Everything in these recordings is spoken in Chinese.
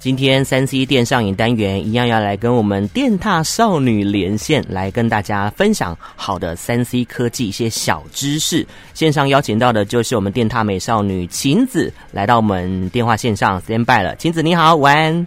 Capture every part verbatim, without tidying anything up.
今天 三 C 电上瘾单元一样要来跟我们电踏少女连线，来跟大家分享好的 三 C 科技一些小知识。线上邀请到的就是我们电踏美少女晴子，来到我们电话线上 stand by 了。晴子你好，午安。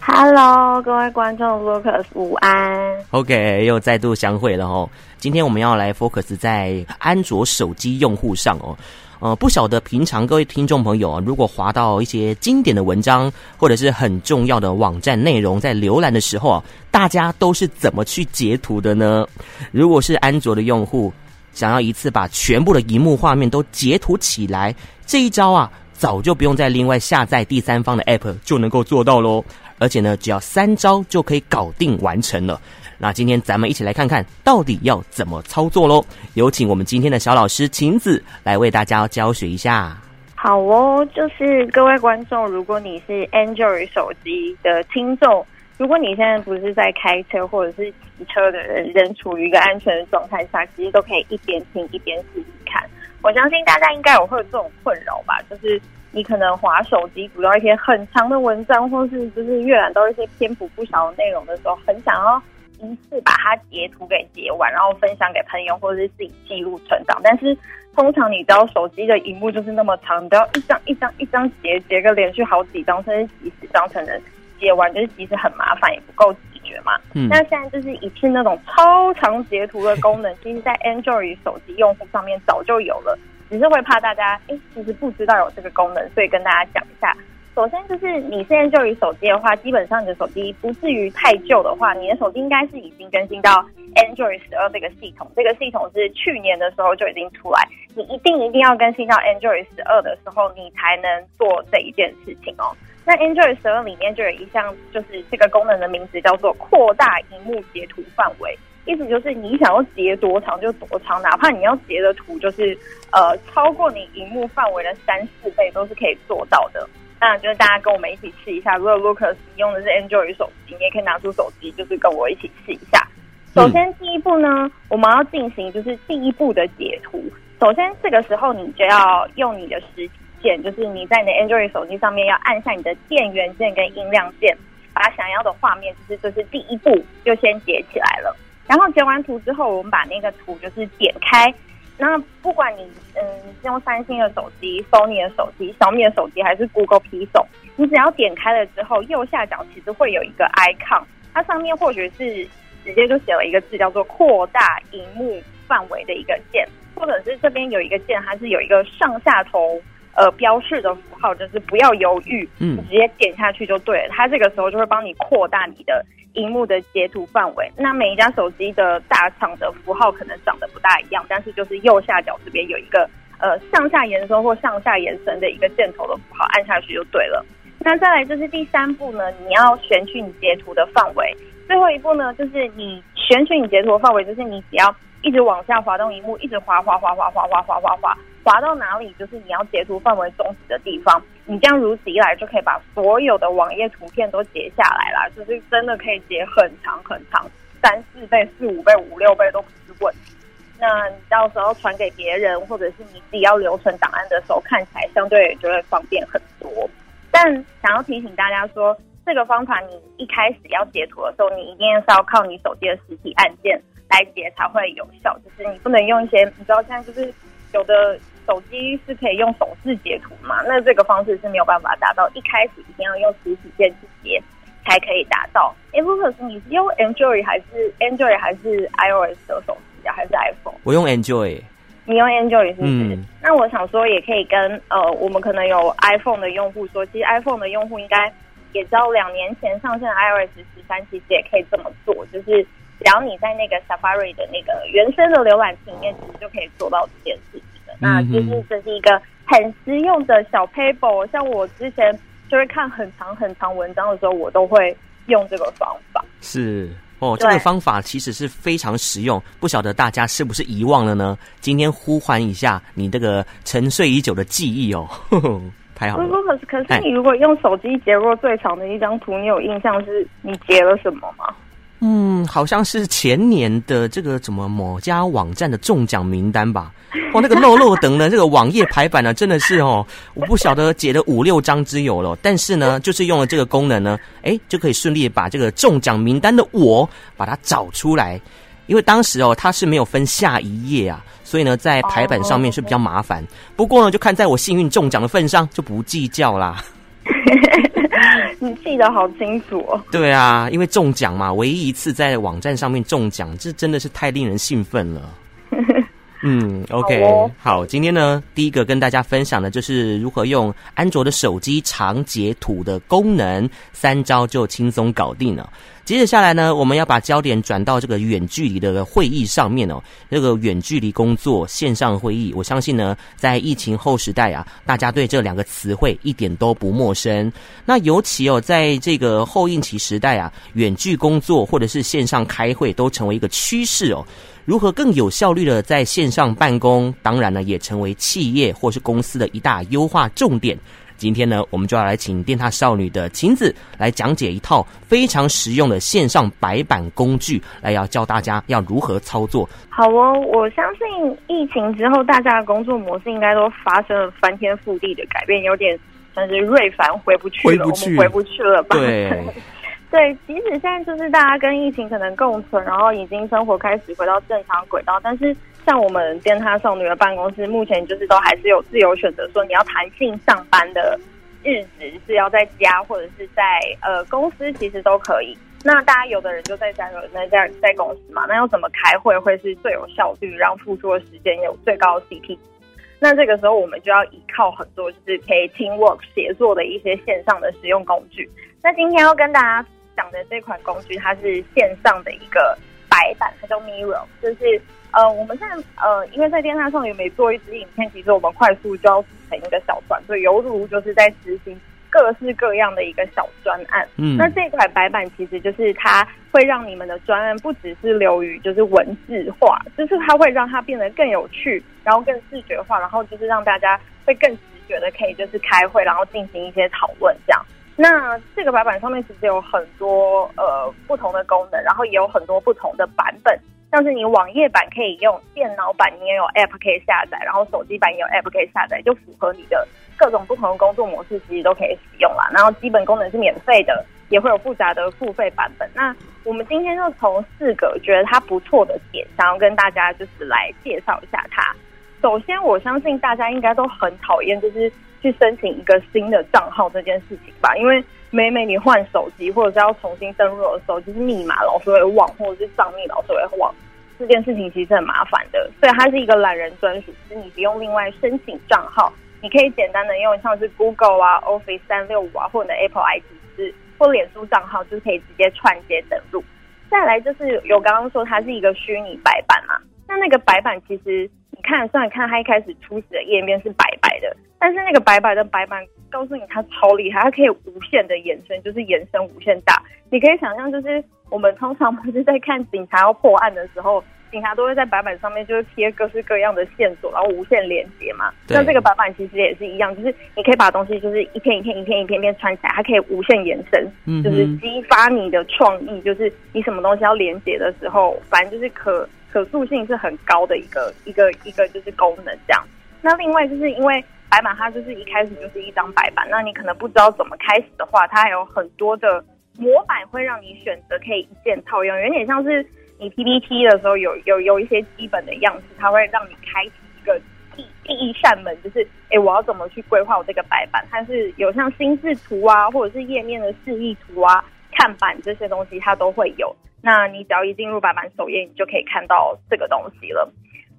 Hello， 各位观众 ，Lucas 午安。OK， 又再度相会了哦。今天我们要来 focus 在安卓手机用户上哦。呃，不晓得平常各位听众朋友啊，如果滑到一些经典的文章或者是很重要的网站内容，在浏览的时候啊，大家都是怎么去截图的呢？如果是安卓的用户，想要一次把全部的萤幕画面都截图起来，这一招啊，早就不用再另外下载第三方的 App 就能够做到咯。而且呢，只要三招就可以搞定完成了。那今天咱们一起来看看到底要怎么操作咯。有请我们今天的小老师晴子来为大家教学一下。好哦，就是各位观众，如果你是 Android 手机的听众，如果你现在不是在开车或者是骑车的人，人处于一个安全的状态下，其实都可以一边听一边试试看。我相信大家应该有会有这种困扰吧，就是你可能滑手机读到一些很长的文章，或是就是阅览到一些篇幅不小的内容的时候，很想要一次把它截图给截完，然后分享给朋友，或者是自己记录存档。但是通常你知道手机的萤幕就是那么长，你都要一张一张一张截，截个连续好几张甚至几十张才能截完，就是其实很麻烦，也不够直觉嘛。嗯、那现在就是一次那种超长截图的功能，其实在 Android 手机用户上面早就有了。只是会怕大家诶其实不知道有这个功能，所以跟大家讲一下。首先就是你现在旧于手机的话，基本上你的手机不至于太旧的话，你的手机应该是已经更新到 Android 十二这个系统，这个系统是去年的时候就已经出来，你一定一定要更新到 Android 十二的时候你才能做这一件事情哦。那 Android 十二里面就有一项，就是这个功能的名字叫做扩大萤幕截图范围，意思就是你想要截多长就多长，哪怕你要截的图就是呃超过你萤幕范围的三四倍都是可以做到的。那就是大家跟我们一起试一下，如果 Lucas 用的是 Android 手机，你也可以拿出手机就是跟我一起试一下。首先第一步呢，我们要进行就是第一步的截图。首先这个时候你就要用你的实体键，就是你在你的 Android 手机上面要按下你的电源键跟音量键，把想要的画面就是就是第一步就先截起来了。然后截完图之后，我们把那个图就是点开。那不管你嗯用三星的手机、Sony 的手机、小米的手机，还是 Google Pixel， 你只要点开了之后，右下角其实会有一个 icon， 它上面或许是直接就写了一个字叫做扩大萤幕范围的一个键，或者是这边有一个键，它是有一个上下头呃标示的符号，就是不要犹豫，嗯，直接点下去就对了。它这个时候就会帮你扩大你的萤幕的截图范围。那每一家手机的大厂的符号可能长得不大一样，但是就是右下角这边有一个呃上下延伸或上下延伸的一个箭头的符号，按下去就对了。那再来就是第三步呢，你要选取你截图的范围。最后一步呢，就是你选取你截图的范围，就是你只要一直往下滑动萤幕，一直滑滑滑滑滑滑滑滑滑，滑到哪里就是你要截图范围终止的地方。你这样如此一来就可以把所有的网页图片都截下来啦，就是真的可以截很长很长，三四倍、四五倍、五六倍都不是问题。那你到时候传给别人或者是你自己要留存档案的时候，看起来相对也就会方便很多。但想要提醒大家说，这个方法你一开始要截图的时候，你一定是要靠你手机的实体按键来截才会有效，就是你不能用一些，你知道现在就是有的手机是可以用手势截图嘛，那这个方式是没有办法达到，一开始一定要用实体键去截才可以达到。哎 Lucas 你是用 Android 还是 Android 还是 iOS 的手机啊，还是 iPhone？ 我用 Android。 你用 Android 是不是、嗯、那我想说也可以跟呃我们可能有 iPhone 的用户说，其实 iPhone 的用户应该也知道两年前上线 iOS 十三其实也可以这么做，就是只要你在那个 Safari 的那个原生的浏览器里面，其实就可以做到这件事情的。那就是这是一个很实用的小 paper， 像我之前就会看很长很长文章的时候，我都会用这个方法。是哦，这个方法其实是非常实用，不晓得大家是不是遗忘了呢？今天呼唤一下你这个沉睡已久的记忆哦。呵呵，太好了。可是，可是你如果用手机截过最长的一张图，你有印象是你截了什么吗？嗯，好像是前年的这个什么某家网站的中奖名单吧。哦，那个漏漏等的这个网页排版呢，真的是哦，我不晓得解了五六张之有了。但是呢，就是用了这个功能呢，哎，就可以顺利把这个中奖名单的我把它找出来。因为当时哦，它是没有分下一页啊，所以呢，在排版上面是比较麻烦。不过呢，就看在我幸运中奖的份上，就不计较啦。你记得好清楚哦。对啊，因为中奖嘛，唯一一次在网站上面中奖，这真的是太令人兴奋了。嗯 ，OK， 好, 哦好，今天呢，第一个跟大家分享的就是如何用安卓的手机长截图的功能，三招就轻松搞定了。接着下来呢，我们要把焦点转到这个远距离的会议上面哦。这个远距离工作、线上会议，我相信呢，在疫情后时代啊，大家对这两个词汇一点都不陌生。那尤其哦，在这个后疫情时代啊，远距工作或者是线上开会都成为一个趋势哦。如何更有效率的在线上办公，当然呢，也成为企业或是公司的一大优化重点。今天呢，我们就要来请电塔少女的晴子来讲解一套非常实用的线上白板工具，来要教大家要如何操作。好哦，我相信疫情之后，大家的工作模式应该都发生了翻天覆地的改变，有点像是瑞凡回不去了，回不去，我们回不去了吧？对。对，即使现在就是大家跟疫情可能共存，然后已经生活开始回到正常轨道，但是像我们电塔少女的办公室，目前就是都还是有自由选择，说你要弹性上班的日子是要在家或者是在呃公司，其实都可以。那大家有的人就在家，有人在家在公司嘛，那要怎么开会会是最有效率，让付出的时间有最高的 C P？ 那这个时候我们就要依靠很多就是可以 teamwork 协作的一些线上的实用工具。那今天要跟大家讲的这款工具，它是线上的一个白板，它叫 Miro， 就是呃，我们现在呃，因为在电塔上有每做一支影片，其实我们快速就要组成一个小专，所以犹如就是在执行各式各样的一个小专案。嗯，那这款白板其实就是它会让你们的专案不只是流于就是文字化，就是它会让它变得更有趣，然后更视觉化，然后就是让大家会更直觉的可以就是开会，然后进行一些讨论这样。那这个白板上面其实有很多呃不同的功能，然后也有很多不同的版本，像是你网页版可以用，电脑版你也有 App 可以下载，然后手机版也有 App 可以下载，就符合你的各种不同的工作模式，其实都可以使用啦。然后基本功能是免费的，也会有复杂的付费版本。那我们今天就从四个觉得它不错的点，想要跟大家就是来介绍一下它。首先，我相信大家应该都很讨厌就是去申请一个新的账号这件事情吧，因为每每你换手机或者是要重新登录的时候，就是密码老是会忘，或者是账密老是会忘，这件事情其实很麻烦的，所以它是一个懒人专属，就是你不用另外申请账号，你可以简单的用像是 Google 啊、Office 三六五啊，或者 Apple I D 或脸书账号，就是可以直接串接登录。再来就是有刚刚说它是一个虚拟白板嘛，那那个白板其实你看，虽然看它一开始初始的页面是白白的，但是那个白白的白板告诉你它超厉害，它可以无限的延伸，就是延伸无限大。你可以想象，就是我们通常不是在看警察要破案的时候，警察都会在白板上面就是贴各式各样的线索，然后无限连接嘛。那这个白板其实也是一样，就是你可以把东西就是一片一片一片一片一片穿起来，它可以无限延伸，嗯、就是激发你的创意。就是你什么东西要连接的时候，反正就是可可塑性是很高的一个一个一个就是功能这样。那另外就是因为白板它就是一开始就是一张白板，那你可能不知道怎么开始的话，它还有很多的模板会让你选择可以一键套用，有点像是你 P P T 的时候有有有一些基本的样式，它会让你开启一个第第一扇门，就是哎我要怎么去规划我这个白板，它是有像心智图啊，或者是页面的示意图啊、看板这些东西它都会有。那你只要一进入白板首页，你就可以看到这个东西了。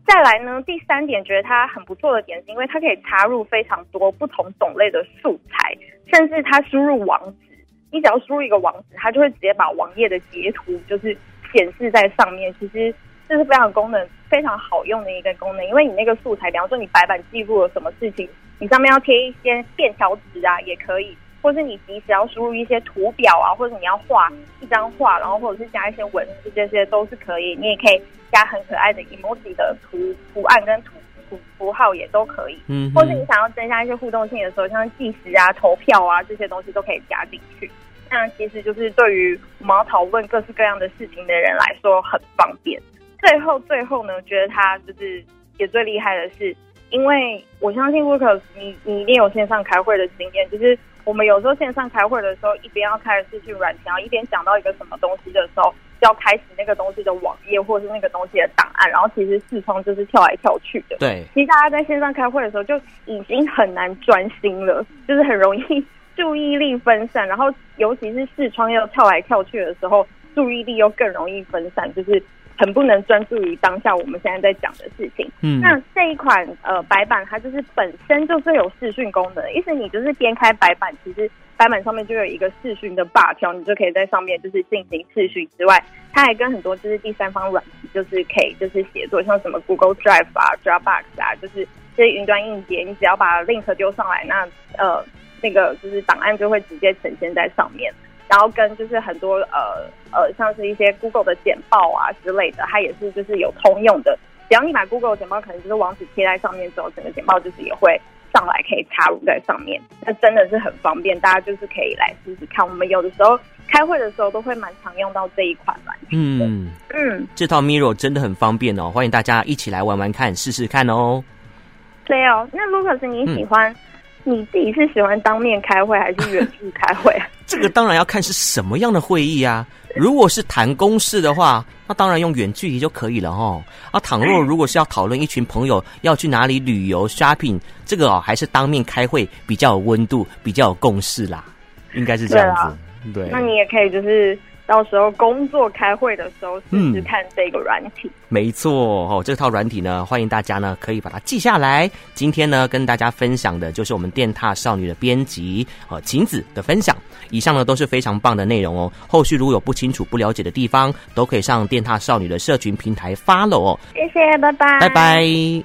再来呢，第三点觉得它很不错的点是因为它可以插入非常多不同种类的素材，甚至它输入网址，你只要输入一个网址，它就会直接把网页的截图就是显示在上面。其实这是非常功能非常好用的一个功能，因为你那个素材，比方说你白板记录了什么事情，你上面要贴一些便条纸啊也可以，或是你即使要输入一些图表啊，或者你要画一张画，然后或者是加一些文字，这些都是可以。你也可以加很可爱的 emoji 的图图案跟图图符号也都可以，嗯，或是你想要增加一些互动性的时候，像计时啊、投票啊这些东西都可以加进去。那其实就是对于我们要讨论各式各样的事情的人来说很方便。最后最后呢，觉得它就是也最厉害的是，因为我相信 Lucas 你你一定有线上开会的经验，就是我们有时候线上开会的时候，一边要开始视讯软件，然后一边讲到一个什么东西的时候，要开启那个东西的网页或是那个东西的档案，然后其实视窗就是跳来跳去的。对，其实大家在线上开会的时候就已经很难专心了，就是很容易注意力分散，然后尤其是视窗又跳来跳去的时候，注意力又更容易分散，就是很不能专注于当下我们现在在讲的事情。嗯，那这一款呃白板它就是本身就是有视讯功能，意思你就是边开白板，其实白板上面就有一个视讯的霸条，你就可以在上面就是进行视讯之外，它还跟很多就是第三方软件就是可以就是协作，像什么 Google Drive 啊 Dropbox 啊，就是这些云端硬碟，你只要把 link 丢上来，那呃那个就是档案就会直接呈现在上面。然后跟就是很多呃呃像是一些 Google 的简报啊之类的，它也是就是有通用的，只要你把 Google 的简报可能就是网址贴在上面之后，整个简报就是也会上来可以插入在上面，那真的是很方便，大家就是可以来试试看。我们有的时候开会的时候都会蛮常用到这一款软件。嗯嗯，这套 Miro 真的很方便哦，欢迎大家一起来玩玩看试试看哦。对哦，那 Lucas 你喜欢、嗯你自己是喜欢当面开会还是远距开会？这个当然要看是什么样的会议啊。如果是谈公事的话，那当然用远距离就可以了哦。啊，倘若如果是要讨论一群朋友要去哪里旅游 shopping， 这个哦还是当面开会比较有温度，比较有共识啦，应该是这样子。对啊，对，那你也可以就是到时候工作开会的时候试试看这个软体。嗯，没错哦，这套软体呢，欢迎大家呢可以把它记下来。今天呢跟大家分享的就是我们电踏少女的编辑呃晴子的分享，以上呢都是非常棒的内容哦。后续如果有不清楚不了解的地方，都可以上电踏少女的社群平台 follow 哦。谢谢，拜拜，拜拜。